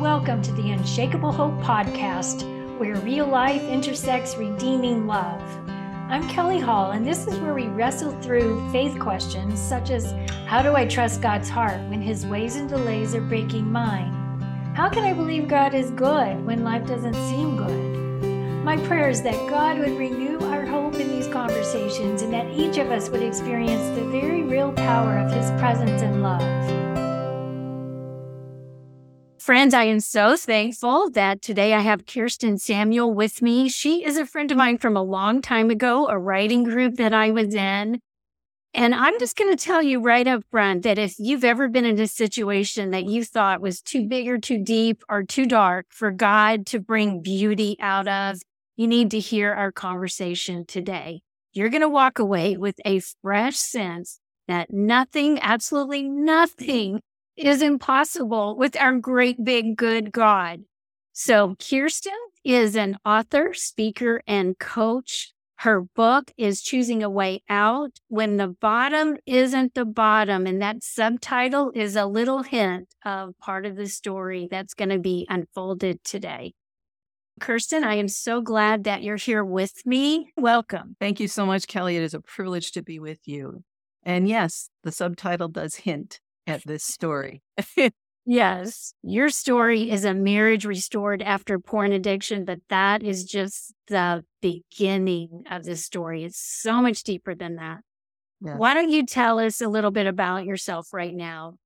Welcome to the Unshakable Hope Podcast, where real life intersects redeeming love. I'm Kelly Hall, and this is where we wrestle through faith questions such as, how do I trust God's heart when His ways and delays are breaking mine? How can I believe God is good when life doesn't seem good? My prayer is that God would renew our hope in these conversations and that each of us would experience the very real power of His presence and love. Friends, I am so thankful that today I have Kirsten Samuel with me. She is a friend of mine from a long time ago, a writing group that I was in. And I'm just going to tell you right up front that if you've ever been in a situation that you thought was too big or too deep or too dark for God to bring beauty out of, you need to hear our conversation today. You're going to walk away with a fresh sense that nothing, absolutely nothing, is impossible with our great big good God. So Kirsten is an author, speaker, and coach. Her book is Choosing a Way Out When the Bottom Isn't the Bottom, and that subtitle is a little hint of part of the story that's going to be unfolded today. Kirsten, I am so glad that you're here with me. Welcome. Thank you so much, Kelly. It is a privilege to be with you. And yes, the subtitle does hint at this story. Yes, your story is a marriage restored after porn addiction, but that is just the beginning of this story. It's so much deeper than that. Yeah. Why don't you tell us a little bit about yourself right now?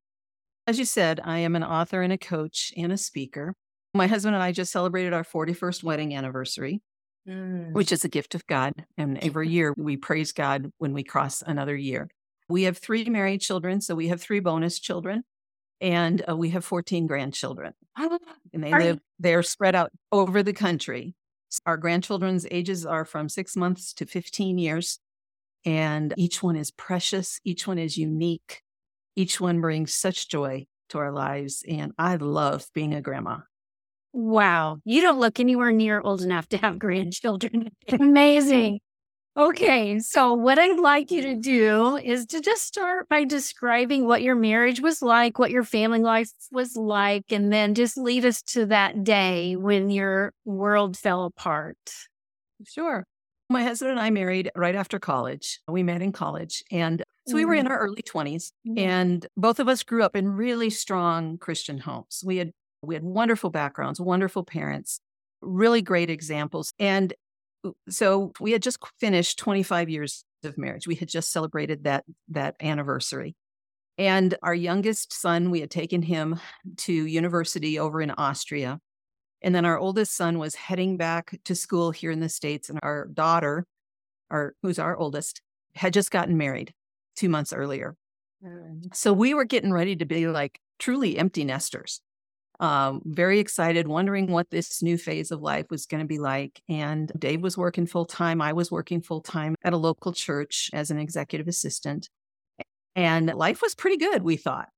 As you said, I am an author and a coach and a speaker. My husband and I just celebrated our 41st wedding anniversary, which is a gift of God. And every year we praise God when we cross another year. We have three married children, so we have three bonus children, and we have 14 grandchildren. And they're spread out over the country. Our grandchildren's ages are from 6 months to 15 years, and each one is precious. Each one is unique. Each one brings such joy to our lives, and I love being a grandma. Wow. You don't look anywhere near old enough to have grandchildren. Amazing. Okay, so what I'd like you to do is to just start by describing what your marriage was like, what your family life was like, and then just lead us to that day when your world fell apart. Sure. My husband and I married right after college. We met in college, and so we were in our early 20s, and both of us grew up in really strong Christian homes. We had wonderful backgrounds, wonderful parents, really great examples, and so we had just finished 25 years of marriage. We had just celebrated that anniversary. And our youngest son, we had taken him to university over in Austria. And then our oldest son was heading back to school here in the States. And our daughter, who's our oldest, had just gotten married 2 months earlier. So we were getting ready to be like truly empty nesters. Very excited, wondering what this new phase of life was going to be like. And Dave was working full-time. I was working full-time at a local church as an executive assistant. And life was pretty good, we thought.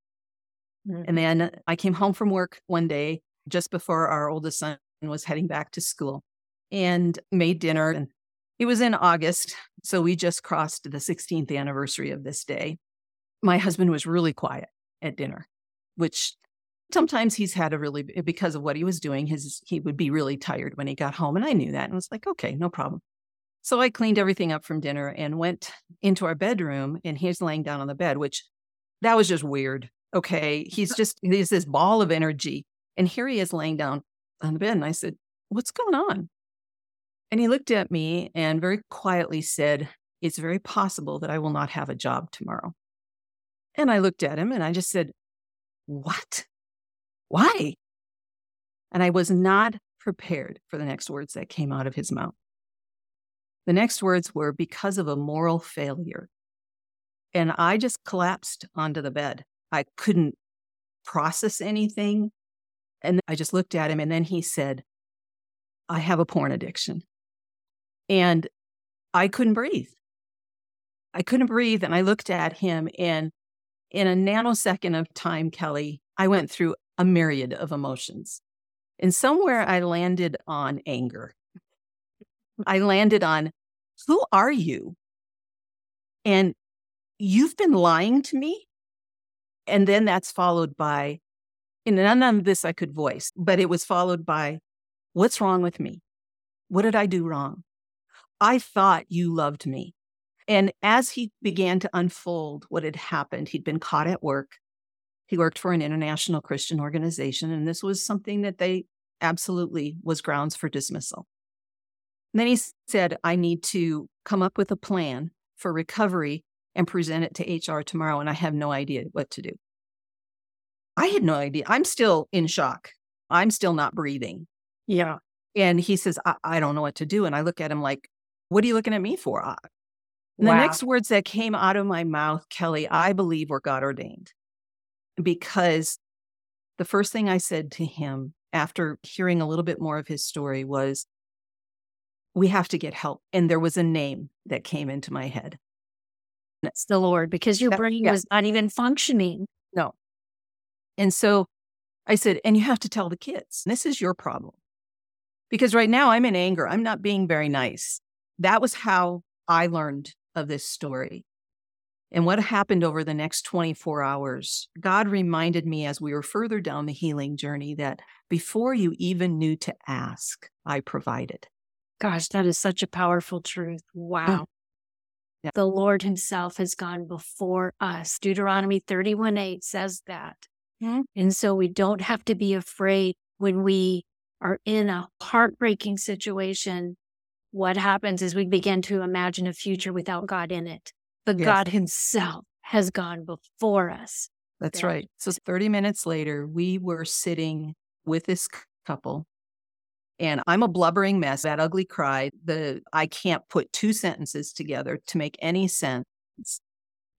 And then I came home from work one day just before our oldest son was heading back to school and made dinner. And it was in August, so we just crossed the 16th anniversary of this day. My husband was really quiet at dinner, which... sometimes he's had because of what he was doing, he would be really tired when he got home. And I knew that and was like, okay, no problem. So I cleaned everything up from dinner and went into our bedroom, and he's laying down on the bed, which that was just weird. Okay. He's this ball of energy. And here he is laying down on the bed. And I said, what's going on? And he looked at me and very quietly said, it's very possible that I will not have a job tomorrow. And I looked at him and I just said, what? Why? And I was not prepared for the next words that came out of his mouth. The next words were, because of a moral failure. And I just collapsed onto the bed. I couldn't process anything. And I just looked at him, and then he said, I have a porn addiction. And I couldn't breathe. And I looked at him, and in a nanosecond of time, Kelly, I went through a myriad of emotions. And somewhere I landed on anger. I landed on, who are you? And you've been lying to me? And then that's followed by, And none of this I could voice, but it was followed by, what's wrong with me? What did I do wrong? I thought you loved me. And as he began to unfold what had happened, he'd been caught at work. He worked for an international Christian organization, and this was something that they absolutely was grounds for dismissal. And then he said, I need to come up with a plan for recovery and present it to HR tomorrow, and I have no idea what to do. I had no idea. I'm still in shock. I'm still not breathing. Yeah. And he says, I don't know what to do. And I look at him like, what are you looking at me for? And wow. The next words that came out of my mouth, Kelly, I believe were God ordained. Because the first thing I said to him after hearing a little bit more of his story was, we have to get help. And there was a name that came into my head. That's the Lord, because your brain was not even functioning. No. And so I said, and you have to tell the kids, this is your problem. Because right now I'm in anger. I'm not being very nice. That was how I learned of this story. And what happened over the next 24 hours, God reminded me as we were further down the healing journey that before you even knew to ask, I provided. Gosh, that is such a powerful truth. Wow. Yeah. The Lord himself has gone before us. Deuteronomy 31:8 says that. Mm-hmm. And so we don't have to be afraid when we are in a heartbreaking situation. What happens is we begin to imagine a future without God in it. But yes, God himself has gone before us. That's right. So 30 minutes later, we were sitting with this couple, and I'm a blubbering mess, that ugly cry. I can't put two sentences together to make any sense.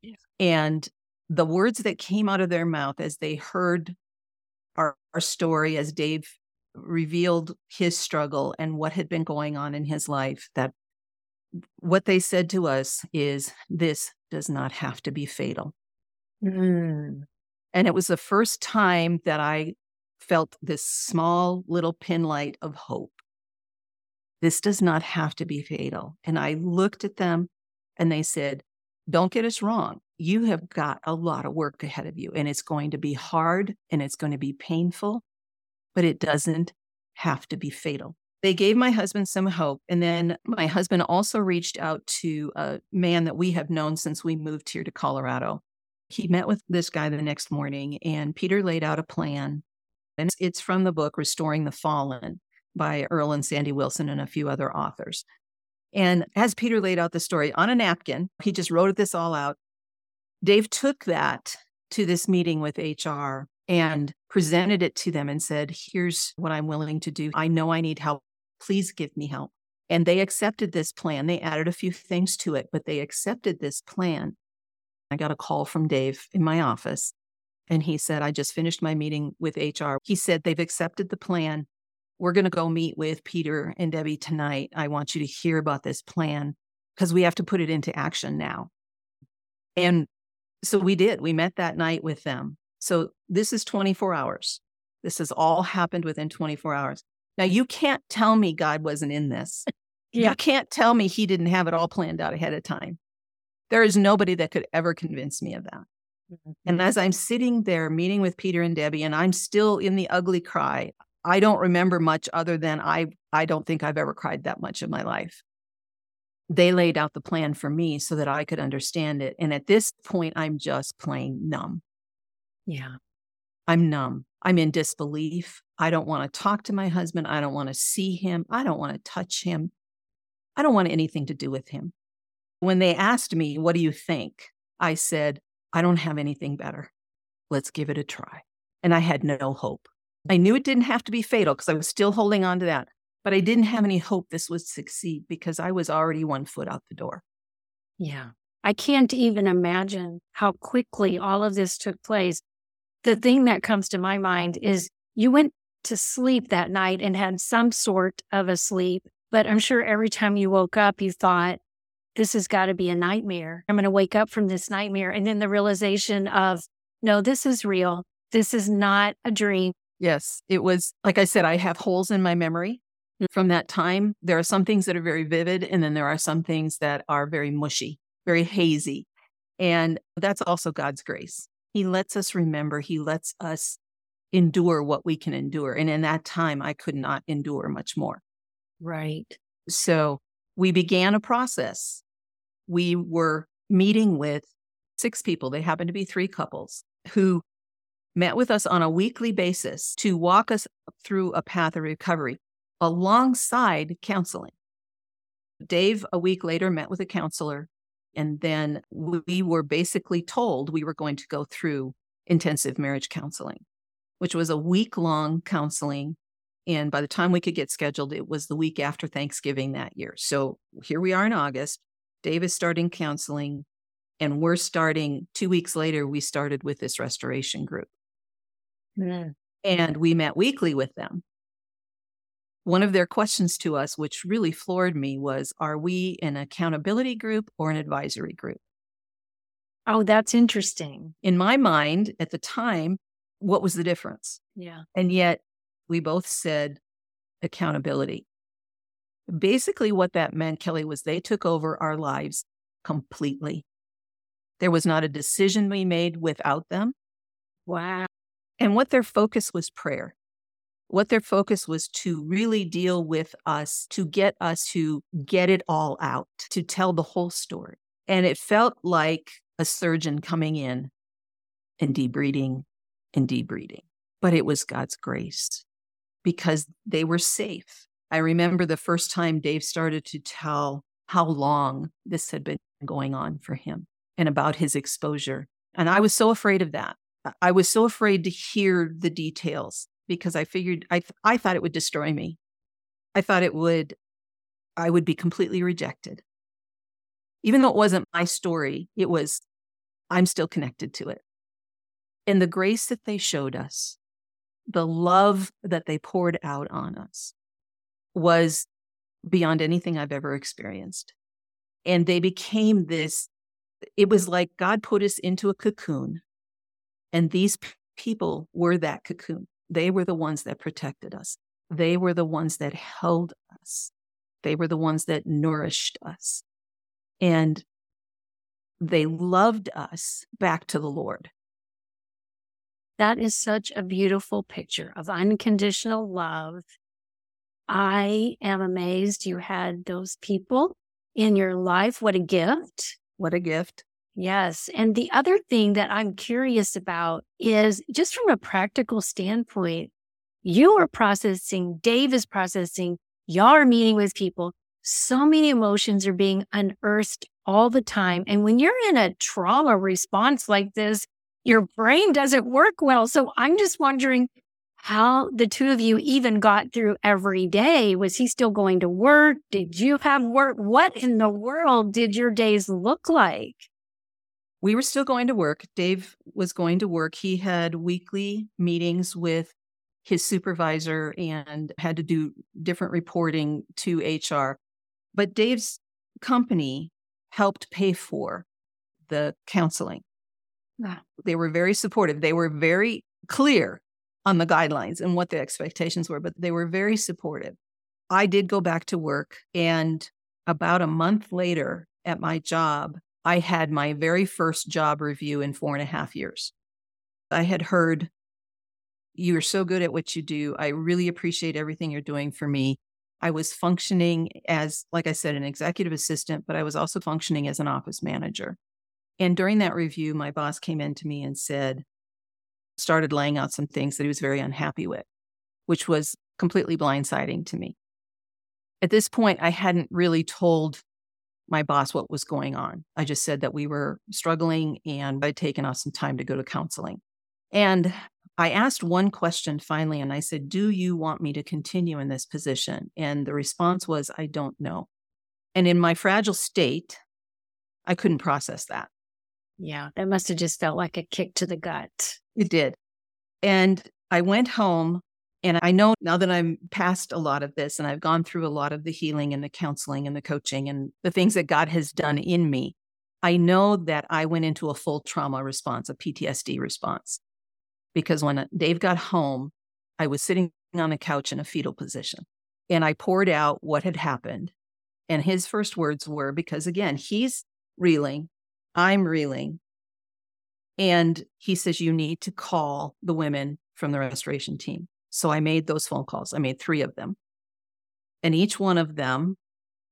Yeah. And the words that came out of their mouth as they heard our story, as Dave revealed his struggle and what had been going on in his life, that what they said to us is, this does not have to be fatal. Mm. And it was the first time that I felt this small little pinlight of hope. This does not have to be fatal. And I looked at them and they said, don't get us wrong. You have got a lot of work ahead of you, and it's going to be hard and it's going to be painful, but it doesn't have to be fatal. They gave my husband some hope. And then my husband also reached out to a man that we have known since we moved here to Colorado. He met with this guy the next morning, and Peter laid out a plan. And it's from the book, Restoring the Fallen by Earl and Sandy Wilson and a few other authors. And as Peter laid out the story on a napkin, he just wrote this all out. Dave took that to this meeting with HR and presented it to them and said, here's what I'm willing to do. I know I need help. Please give me help. And they accepted this plan. They added a few things to it, but they accepted this plan. I got a call from Dave in my office, and he said, I just finished my meeting with HR. He said, they've accepted the plan. We're going to go meet with Peter and Debbie tonight. I want you to hear about this plan because we have to put it into action now. And so we did. We met that night with them. So this is 24 hours. This has all happened within 24 hours. Now, you can't tell me God wasn't in this. Yeah. You can't tell me he didn't have it all planned out ahead of time. There is nobody that could ever convince me of that. Mm-hmm. And as I'm sitting there meeting with Peter and Debbie, and I'm still in the ugly cry, I don't remember much other than I don't think I've ever cried that much in my life. They laid out the plan for me so that I could understand it. And at this point, I'm just plain numb. Yeah. I'm numb. I'm in disbelief. I don't want to talk to my husband. I don't want to see him. I don't want to touch him. I don't want anything to do with him. When they asked me, what do you think? I said, I don't have anything better. Let's give it a try. And I had no hope. I knew it didn't have to be fatal because I was still holding on to that, but I didn't have any hope this would succeed because I was already one foot out the door. Yeah. I can't even imagine how quickly all of this took place. The thing that comes to my mind is you went to sleep that night and had some sort of a sleep, but I'm sure every time you woke up, you thought, this has got to be a nightmare. I'm going to wake up from this nightmare. And then the realization of, no, this is real. This is not a dream. Yes, it was, like I said, I have holes in my memory from that time. There are some things that are very vivid, and then there are some things that are very mushy, very hazy. And that's also God's grace. He lets us remember. He lets us endure what we can endure. And in that time, I could not endure much more. Right. So we began a process. We were meeting with 6 people. They happened to be 3 couples who met with us on a weekly basis to walk us through a path of recovery alongside counseling. Dave, a week later, met with a counselor, and then we were basically told we were going to go through intensive marriage counseling, which was a week-long counseling. And by the time we could get scheduled, it was the week after Thanksgiving that year. So here we are in August. Dave is starting counseling, and we're starting 2 weeks later, we started with this restoration group. And we met weekly with them. One of their questions to us, which really floored me, was, are we an accountability group or an advisory group? Oh, that's interesting. In my mind, at the time, what was the difference? Yeah. And yet we both said accountability. Basically what that meant, Kelly, was they took over our lives completely. There was not a decision we made without them. Wow. And what their focus was prayer. What their focus was to really deal with us, to get us to get it all out, to tell the whole story. And it felt like a surgeon coming in and debriding. But it was God's grace because they were safe. I remember the first time Dave started to tell how long this had been going on for him and about his exposure. And I was so afraid of that. I was so afraid to hear the details because I figured, I thought it would destroy me. I thought I would be completely rejected. Even though it wasn't my story, it was, I'm still connected to it. And the grace that they showed us, the love that they poured out on us was beyond anything I've ever experienced. And they became this, it was like God put us into a cocoon, and these people were that cocoon. They were the ones that protected us. They were the ones that held us. They were the ones that nourished us. And they loved us back to the Lord. That is such a beautiful picture of unconditional love. I am amazed you had those people in your life. What a gift. What a gift. Yes. And the other thing that I'm curious about is just from a practical standpoint, you are processing, Dave is processing, y'all are meeting with people. So many emotions are being unearthed all the time. And when you're in a trauma response like this, your brain doesn't work well. So I'm just wondering how the two of you even got through every day. Was he still going to work? Did you have work? What in the world did your days look like? We were still going to work. Dave was going to work. He had weekly meetings with his supervisor and had to do different reporting to HR. But Dave's company helped pay for the counseling. Wow. They were very supportive. They were very clear on the guidelines and what the expectations were, but they were very supportive. I did go back to work, and about a month later at my job, I had my very first job review in 4.5 years. I had heard, "You are so good at what you do. I really appreciate everything you're doing for me." I was functioning as, like I said, an executive assistant, but I was also functioning as an office manager. And during that review, my boss came in to me and started laying out some things that he was very unhappy with, which was completely blindsiding to me. At this point, I hadn't really told my boss what was going on. I just said that we were struggling and I'd taken off some time to go to counseling. And I asked one question finally, and I said, "Do you want me to continue in this position?" And the response was, "I don't know." And in my fragile state, I couldn't process that. Yeah, that must have just felt like a kick to the gut. It did. And I went home, and I know now that I'm past a lot of this and I've gone through a lot of the healing and the counseling and the coaching and the things that God has done in me, I know that I went into a full trauma response, a PTSD response. Because when Dave got home, I was sitting on the couch in a fetal position, and I poured out what had happened. And his first words were, because again, he's reeling, I'm reeling. And he says, "You need to call the women from the restoration team. So I made those phone calls. I made three of them. And each one of them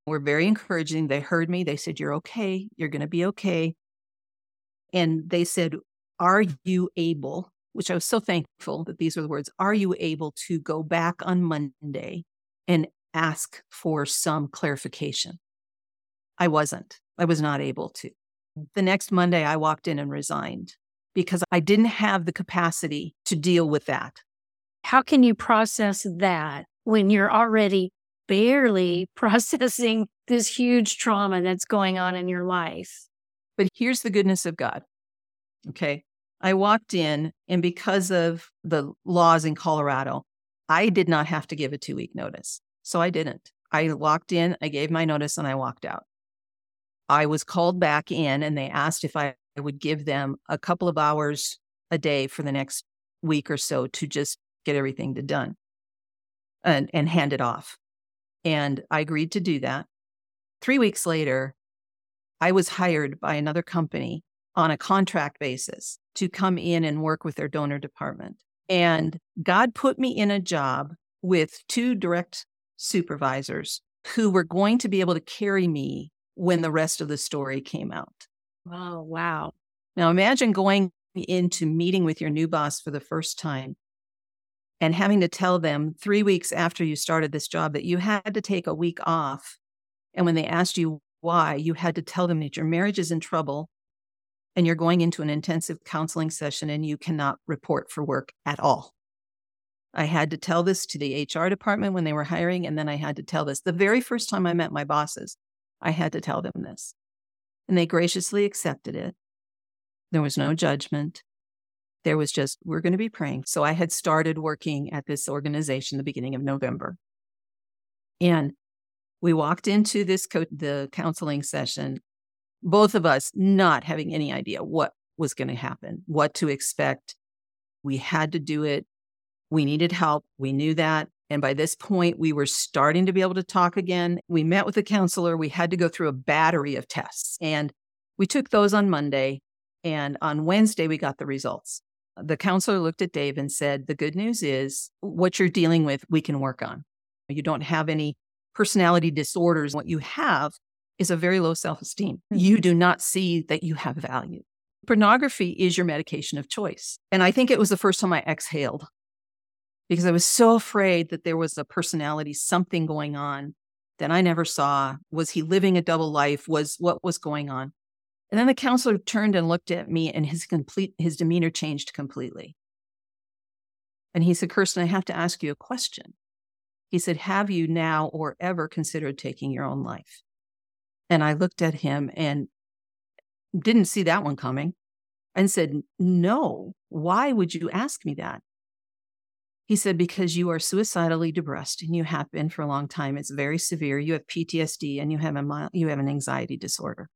were very encouraging. They heard me. They said, "You're okay. You're going to be okay." And they said, "Are you able," which I was so thankful that these were the words, "Are you able to go back on Monday and ask for some clarification?" I wasn't. I was not able to. The next Monday, I walked in and resigned because I didn't have the capacity to deal with that. How can you process that when you're already barely processing this huge trauma that's going on in your life? But here's the goodness of God. Okay. I walked in, and because of the laws in Colorado, I did not have to give a 2-week notice. So I didn't. I walked in, I gave my notice, and I walked out. I was called back in, and they asked if I would give them a couple of hours a day for the next week or so to just get everything done and hand it off. And I agreed to do that. 3 weeks later, I was hired by another company on a contract basis to come in and work with their donor department. And God put me in a job with 2 direct supervisors who were going to be able to carry me when the rest of the story came out. Oh, wow. Now imagine going into meeting with your new boss for the first time and having to tell them 3 weeks after you started this job that you had to take a week off. And when they asked you why, you had to tell them that your marriage is in trouble and you're going into an intensive counseling session and you cannot report for work at all. I had to tell this to the HR department when they were hiring, and then I had to tell this. The very first time I met my bosses, I had to tell them this. And they graciously accepted it. There was no judgment. There was just, we're going to be praying. So I had started working at this organization the beginning of November. And we walked into this the counseling session, both of us not having any idea what was going to happen, what to expect. We had to do it. We needed help. We knew that. And by this point, we were starting to be able to talk again. We met with the counselor. We had to go through a battery of tests. And we took those on Monday. And on Wednesday, we got the results. The counselor looked at Dave and said, "The good news is what you're dealing with, we can work on. You don't have any personality disorders. What you have is a very low self-esteem. You do not see that you have value. Pornography is your medication of choice." And I think it was the first time I exhaled because I was so afraid that there was a personality, something going on that I never saw. Was he living a double life? What was going on? And then the counselor turned and looked at me, and his demeanor changed completely. And he said, "Kirsten, I have to ask you a question." He said, "Have you now or ever considered taking your own life?" And I looked at him and didn't see that one coming and said, "No, why would you ask me that?" He said, "Because you are suicidally depressed and you have been for a long time. It's very severe. You have PTSD and you have an anxiety disorder."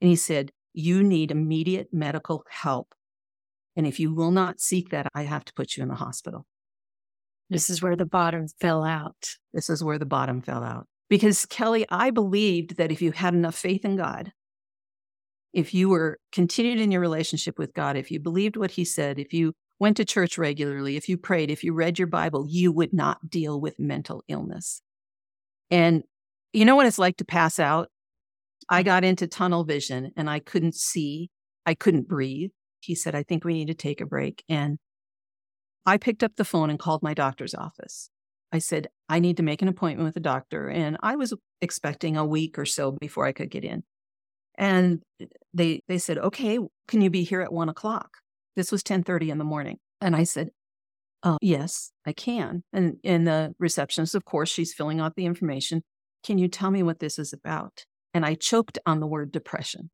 And he said, "You need immediate medical help. And if you will not seek that, I have to put you in the hospital." This is where the bottom fell out. This is where the bottom fell out. Because, Kelly, I believed that if you had enough faith in God, if you were continued in your relationship with God, if you believed what he said, if you went to church regularly, if you prayed, if you read your Bible, you would not deal with mental illness. And you know what it's like to pass out? I got into tunnel vision and I couldn't see. I couldn't breathe. He said, "I think we need to take a break." And I picked up the phone and called my doctor's office. I said, "I need to make an appointment with a doctor." And I was expecting a week or so before I could get in. And they said, "Okay, can you be here at 1:00? This was 10:30 in the morning. And I said, "Yes, I can." And the receptionist, of course, she's filling out the information. "Can you tell me what this is about?" And I choked on the word depression.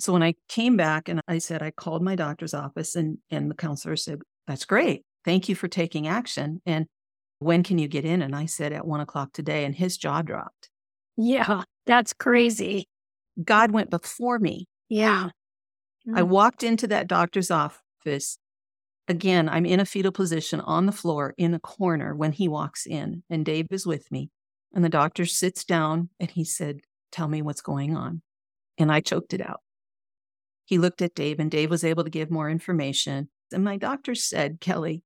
So when I came back and I said, I called my doctor's office, and the counselor said, "That's great. Thank you for taking action. And when can you get in?" And I said, "At 1:00 today," and his jaw dropped. Yeah, that's crazy. God went before me. Yeah. I walked into that doctor's office. Again, I'm in a fetal position on the floor in the corner when he walks in, and Dave is with me. And the doctor sits down and he said, "Tell me what's going on." And I choked it out. He looked at Dave, and Dave was able to give more information. And my doctor said, Kelly,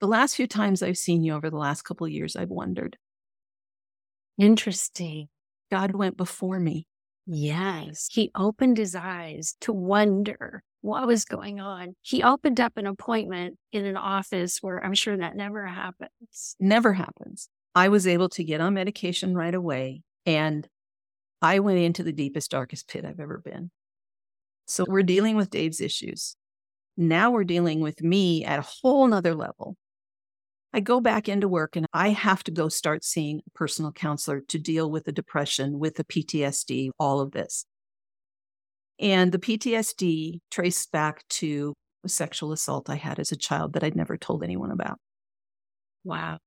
the last few times I've seen you over the last couple of years, I've wondered. Interesting. God went before me. Yes. He opened his eyes to wonder what was going on. He opened up an appointment in an office where I'm sure that never happens. Never happens. I was able to get on medication right away, and I went into the deepest, darkest pit I've ever been. So we're dealing with Dave's issues. Now we're dealing with me at a whole nother level. I go back into work and I have to go start seeing a personal counselor to deal with the depression, with the PTSD, all of this. And the PTSD traced back to a sexual assault I had as a child that I'd never told anyone about. Wow.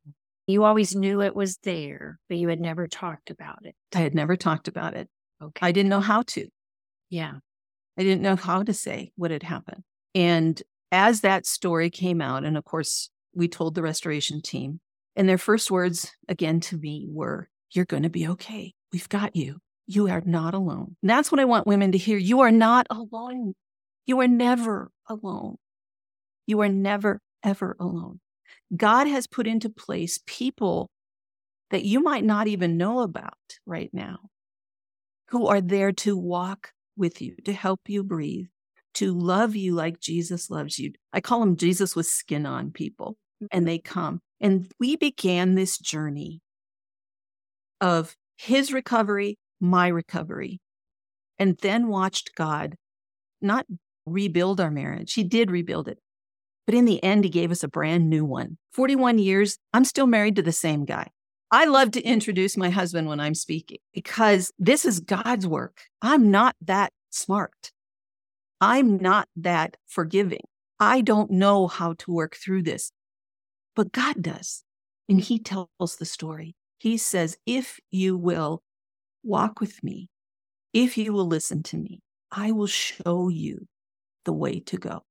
You always knew it was there, but you had never talked about it. I had never talked about it. Okay. I didn't know how to. Yeah. I didn't know how to say what had happened. And as that story came out, and of course, we told the restoration team, and their first words again to me were, you're going to be okay. We've got you. You are not alone. And that's what I want women to hear. You are not alone. You are never alone. You are never, ever alone. God has put into place people that you might not even know about right now, who are there to walk with you, to help you breathe, to love you like Jesus loves you. I call them Jesus with skin on people. And they come. And we began this journey of his recovery, my recovery, and then watched God not rebuild our marriage. He did rebuild it. But in the end, he gave us a brand new one. 41 years, I'm still married to the same guy. I love to introduce my husband when I'm speaking because this is God's work. I'm not that smart. I'm not that forgiving. I don't know how to work through this, but God does. And he tells the story. He says, if you will walk with me, if you will listen to me, I will show you the way to go.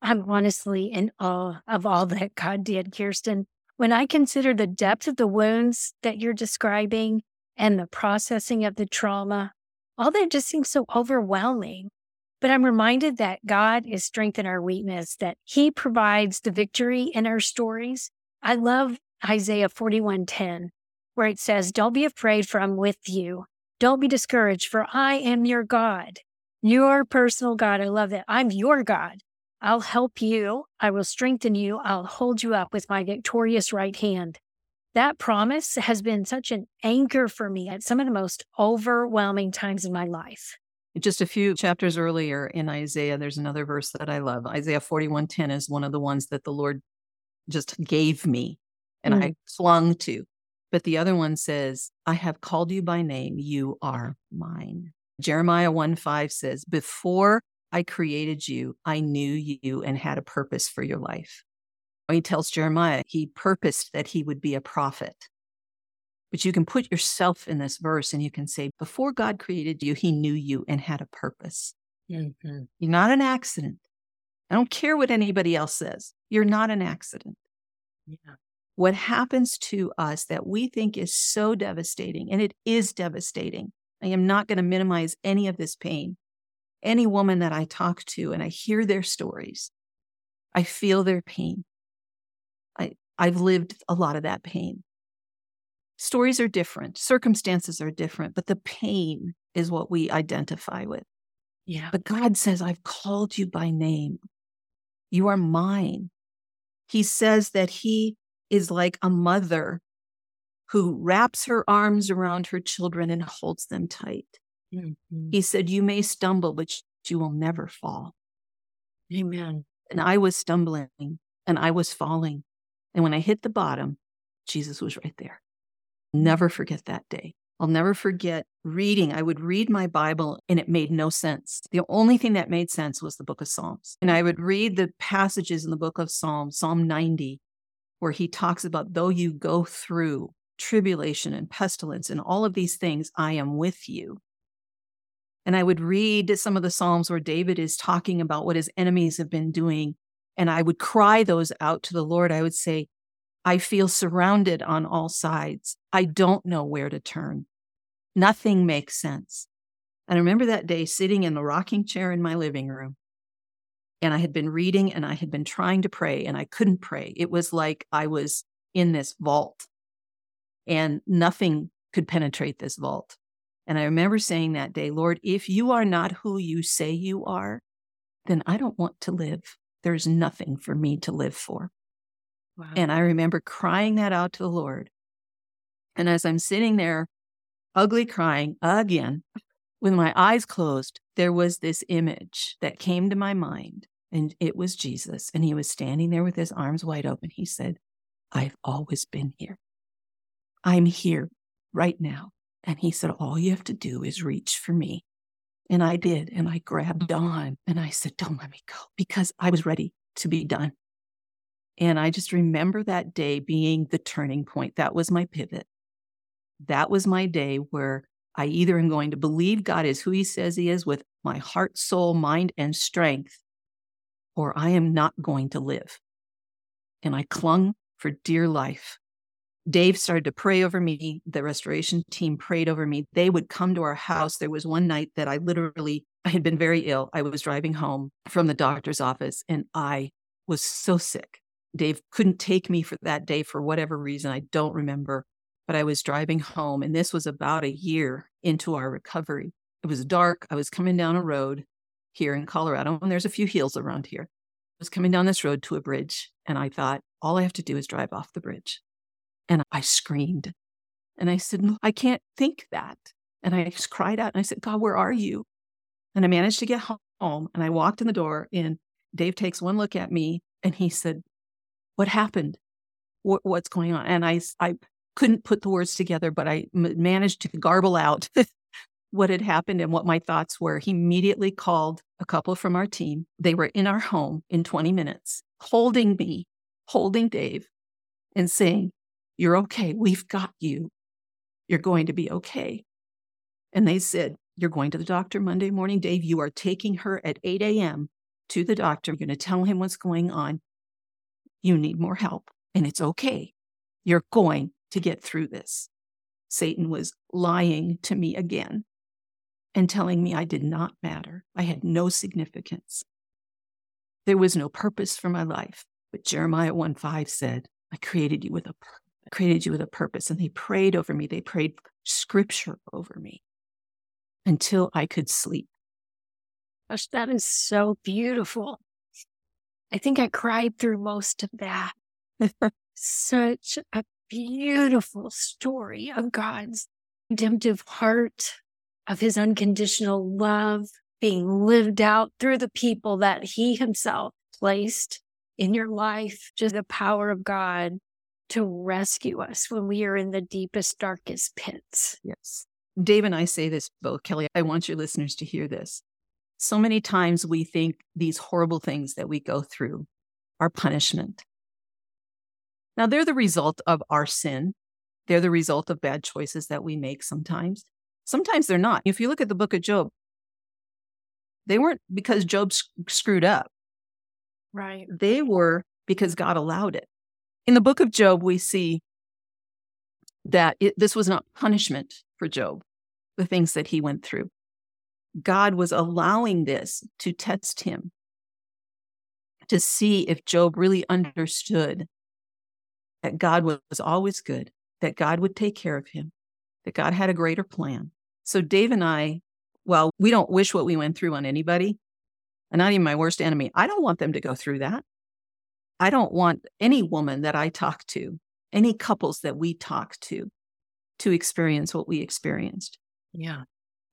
I'm honestly in awe of all that God did, Kirsten. When I consider the depth of the wounds that you're describing and the processing of the trauma, all that just seems so overwhelming. But I'm reminded that God is strength in our weakness, that he provides the victory in our stories. I love Isaiah 41:10, where it says, don't be afraid, for I'm with you. Don't be discouraged, for I am your God, your personal God. I love that. I'm your God. I'll help you. I will strengthen you. I'll hold you up with my victorious right hand. That promise has been such an anchor for me at some of the most overwhelming times in my life. Just a few chapters earlier in Isaiah, there's another verse that I love. Isaiah 41:10 is one of the ones that the Lord just gave me and I clung to. But the other one says, I have called you by name. You are mine. Jeremiah 1:5 says, before I created you, I knew you and had a purpose for your life. He tells Jeremiah he purposed that he would be a prophet. But you can put yourself in this verse and you can say, before God created you, he knew you and had a purpose. Mm-hmm. You're not an accident. I don't care what anybody else says. You're not an accident. Yeah. What happens to us that we think is so devastating, and it is devastating. I am not going to minimize any of this pain. Any woman that I talk to and I hear their stories, I feel their pain. I've lived a lot of that pain. Stories are different. Circumstances are different, but the pain is what we identify with. Yeah. But God says, I've called you by name. You are mine. He says that he is like a mother who wraps her arms around her children and holds them tight. Mm-hmm. He said, you may stumble, but you will never fall. Amen. And I was stumbling and I was falling. And when I hit the bottom, Jesus was right there. Never forget that day. I'll never forget reading. I would read my Bible and it made no sense. The only thing that made sense was the book of Psalms. And I would read the passages in the book of Psalms, Psalm 90, where he talks about, though you go through tribulation and pestilence and all of these things, I am with you. And I would read some of the Psalms where David is talking about what his enemies have been doing. And I would cry those out to the Lord. I would say, I feel surrounded on all sides. I don't know where to turn. Nothing makes sense. And I remember that day sitting in the rocking chair in my living room And I had been reading and I had been trying to pray and I couldn't pray. It was like I was in this vault and nothing could penetrate this vault. And I remember saying that day, Lord, if you are not who you say you are, then I don't want to live. There's nothing for me to live for. Wow. And I remember crying that out to the Lord. And as I'm sitting there, ugly crying again, with my eyes closed, there was this image that came to my mind, and it was Jesus. And he was standing there with his arms wide open. He said, I've always been here. I'm here right now. And he said, all you have to do is reach for me. And I did. And I grabbed on and I said, don't let me go, because I was ready to be done. And I just remember that day being the turning point. That was my pivot. That was my day where I either am going to believe God is who he says he is with my heart, soul, mind, and strength, or I am not going to live. And I clung for dear life. Dave started to pray over me. The restoration team prayed over me. They would come to our house. There was one night that I had been very ill. I was driving home from the doctor's office and I was so sick. Dave couldn't take me for that day for whatever reason. I don't remember, but I was driving home and this was about a year into our recovery. It was dark. I was coming down a road here in Colorado and there's a few hills around here. I was coming down this road to a bridge and I thought, all I have to do is drive off the bridge. And I screamed and I said, I can't think that. And I just cried out and I said, God, where are you? And I managed to get home and I walked in the door and Dave takes one look at me and he said, what happened? What's going on? And I couldn't put the words together, but I managed to garble out what had happened and what my thoughts were. He immediately called a couple from our team. They were in our home in 20 minutes, holding me, holding Dave and saying, you're okay. We've got you. You're going to be okay. And they said, you're going to the doctor Monday morning, Dave. You are taking her at 8 a.m. to the doctor. You're going to tell him what's going on. You need more help, and it's okay. You're going to get through this. Satan was lying to me again and telling me I did not matter. I had no significance. There was no purpose for my life. But Jeremiah 1:5 said, I created you with a purpose. Created you with a purpose. And they prayed over me. They prayed scripture over me until I could sleep. Gosh, that is so beautiful. I think I cried through most of that. Such a beautiful story of God's redemptive heart, of his unconditional love being lived out through the people that he himself placed in your life. Just the power of God to rescue us when we are in the deepest, darkest pits. Yes. Dave and I say this both. Kelly, I want your listeners to hear this. So many times we think these horrible things that we go through are punishment. Now, they're the result of our sin. They're the result of bad choices that we make sometimes. Sometimes they're not. If you look at the book of Job, they weren't because Job screwed up. Right. They were because God allowed it. In the book of Job, we see that this was not punishment for Job, the things that he went through. God was allowing this to test him, to see if Job really understood that God was always good, that God would take care of him, that God had a greater plan. So Dave and I, well, we don't wish what we went through on anybody, and not even my worst enemy. I don't want them to go through that. I don't want any woman that I talk to, any couples that we talk to experience what we experienced. Yeah.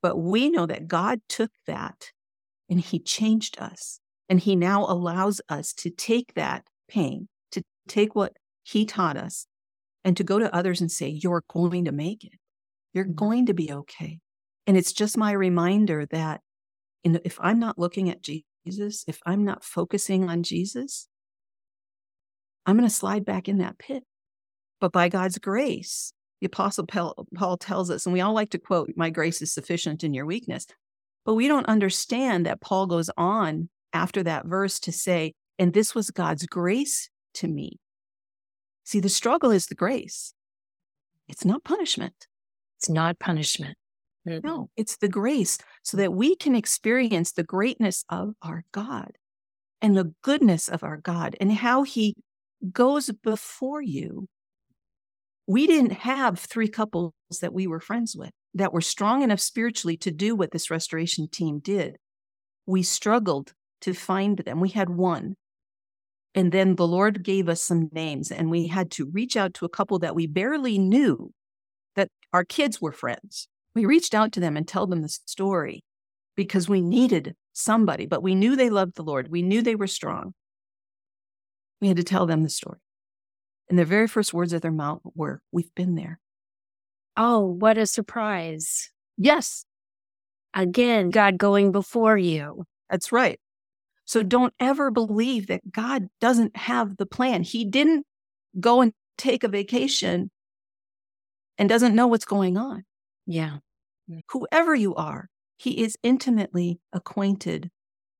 But we know that God took that and he changed us. And he now allows us to take that pain, to take what he taught us and to go to others and say, you're going to make it. You're going to be okay. And it's just my reminder that if I'm not looking at Jesus, if I'm not focusing on Jesus, I'm going to slide back in that pit. But by God's grace, the Apostle Paul tells us, and we all like to quote, my grace is sufficient in your weakness. But we don't understand that Paul goes on after that verse to say, and this was God's grace to me. See, the struggle is the grace. It's not punishment. It's not punishment. No, it's the grace so that we can experience the greatness of our God. and the goodness of our God and how he goes before you. We didn't have three couples that we were friends with that were strong enough spiritually to do what this restoration team did. We struggled to find them. We had one. And then the Lord gave us some names, and we had to reach out to a couple that we barely knew, that our kids were friends. We reached out to them and told them the story because we needed somebody, but we knew they loved the Lord. We knew they were strong. We had to tell them the story. And the very first words of their mouth were, "We've been there." Oh, what a surprise. Yes. Again, God going before you. That's right. So don't ever believe that God doesn't have the plan. He didn't go and take a vacation and doesn't know what's going on. Yeah. Whoever you are, he is intimately acquainted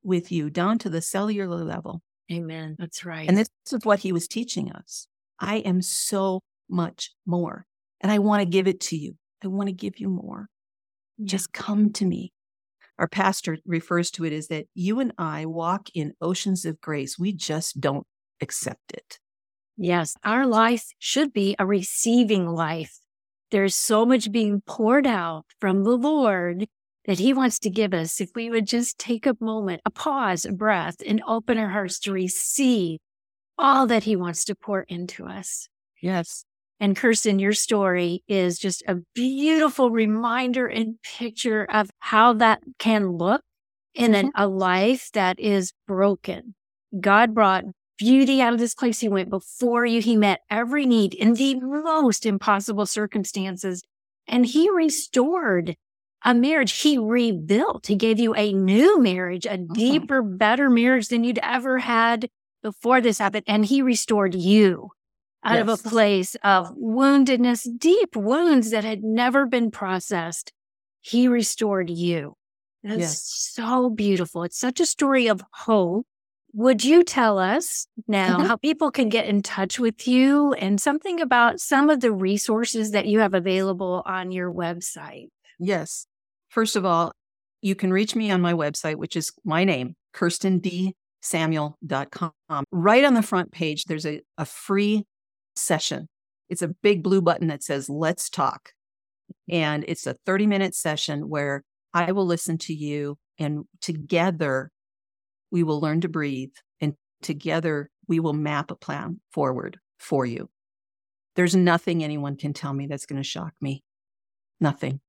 with you down to the cellular level. Amen. That's right. And this is what he was teaching us. I am so much more, and I want to give it to you. I want to give you more. Yeah. Just come to me. Our pastor refers to it as that you and I walk in oceans of grace. We just don't accept it. Yes. Our life should be a receiving life. There's so much being poured out from the Lord that he wants to give us. If we would just take a moment, a pause, a breath, and open our hearts to receive all that he wants to pour into us. Yes. And Kirsten, your story is just a beautiful reminder and picture of how that can look in a life that is broken. God brought beauty out of this place. He went before you. He met every need in the most impossible circumstances. And he restored a marriage. He rebuilt. He gave you a new marriage, a deeper, better marriage than you'd ever had before this happened. And he restored you out of a place of woundedness, deep wounds that had never been processed. He restored you. That's so beautiful. It's such a story of hope. Would you tell us now how people can get in touch with you and something about some of the resources that you have available on your website? Yes. First of all, you can reach me on my website, which is my name, KirstenDSamuel.com. Right on the front page, there's a free session. It's a big blue button that says, "Let's Talk." And it's a 30-minute session where I will listen to you, and together we will learn to breathe, and together we will map a plan forward for you. There's nothing anyone can tell me that's going to shock me. Nothing.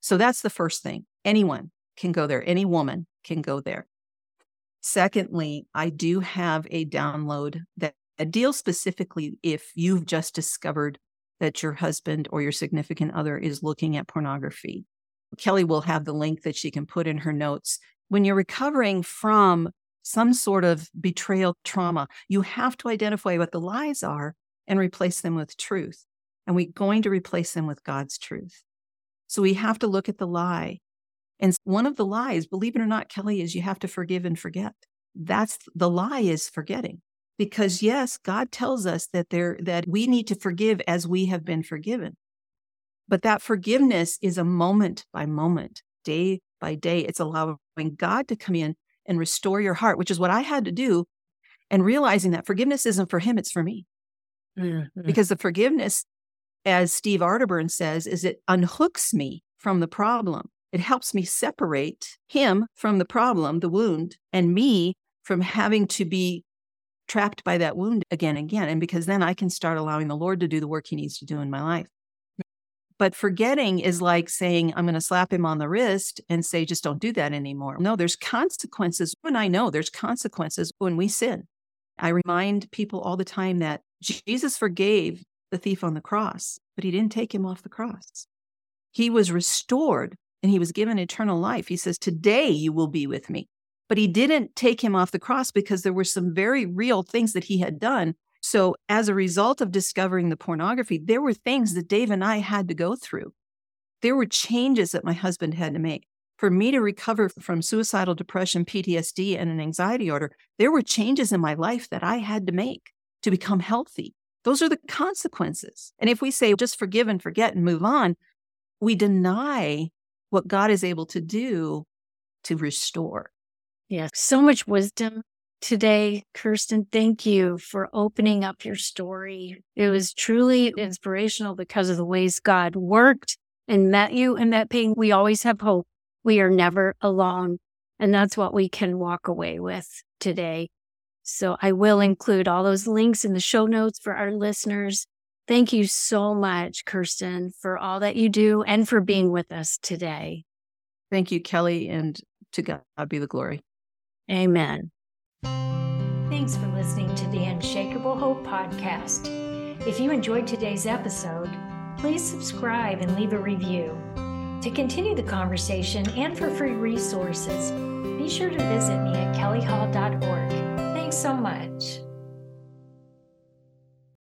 So that's the first thing. Anyone can go there. Any woman can go there. Secondly, I do have a download that deals specifically if you've just discovered that your husband or your significant other is looking at pornography. Kelly will have the link that she can put in her notes. When you're recovering from some sort of betrayal trauma, you have to identify what the lies are and replace them with truth. And we're going to replace them with God's truth. So we have to look at the lie. And one of the lies, believe it or not, Kelly, is you have to forgive and forget. That's the lie, is forgetting. Because yes, God tells us that we need to forgive as we have been forgiven. But that forgiveness is a moment by moment, day by day. It's allowing God to come in and restore your heart, which is what I had to do, and realizing that forgiveness isn't for him, it's for me. Mm-hmm. Because the forgiveness, as Steve Arterburn says, is it unhooks me from the problem. It helps me separate him from the problem, the wound, and me from having to be trapped by that wound again and again. And because then I can start allowing the Lord to do the work he needs to do in my life. But forgetting is like saying, I'm going to slap him on the wrist and say, just don't do that anymore. No, there's consequences. When I know there's consequences when we sin. I remind people all the time that Jesus forgave the thief on the cross, but he didn't take him off the cross. He was restored and he was given eternal life. He says, today you will be with me. But he didn't take him off the cross because there were some very real things that he had done. So as a result of discovering the pornography, there were things that Dave and I had to go through. There were changes that my husband had to make. For me to recover from suicidal depression, PTSD, and an anxiety disorder, there were changes in my life that I had to make to become healthy. Those are the consequences. And if we say, just forgive and forget and move on, we deny what God is able to do to restore. Yeah, so much wisdom today. Kirsten, thank you for opening up your story. It was truly inspirational because of the ways God worked and met you in that pain. We always have hope. We are never alone. And that's what we can walk away with today. So I will include all those links in the show notes for our listeners. Thank you so much, Kirsten, for all that you do and for being with us today. Thank you, Kelly, and to God be the glory. Amen. Thanks for listening to the Unshakable Hope Podcast. If you enjoyed today's episode, please subscribe and leave a review. To continue the conversation and for free resources, be sure to visit me at kellyhall.org. Thanks so much.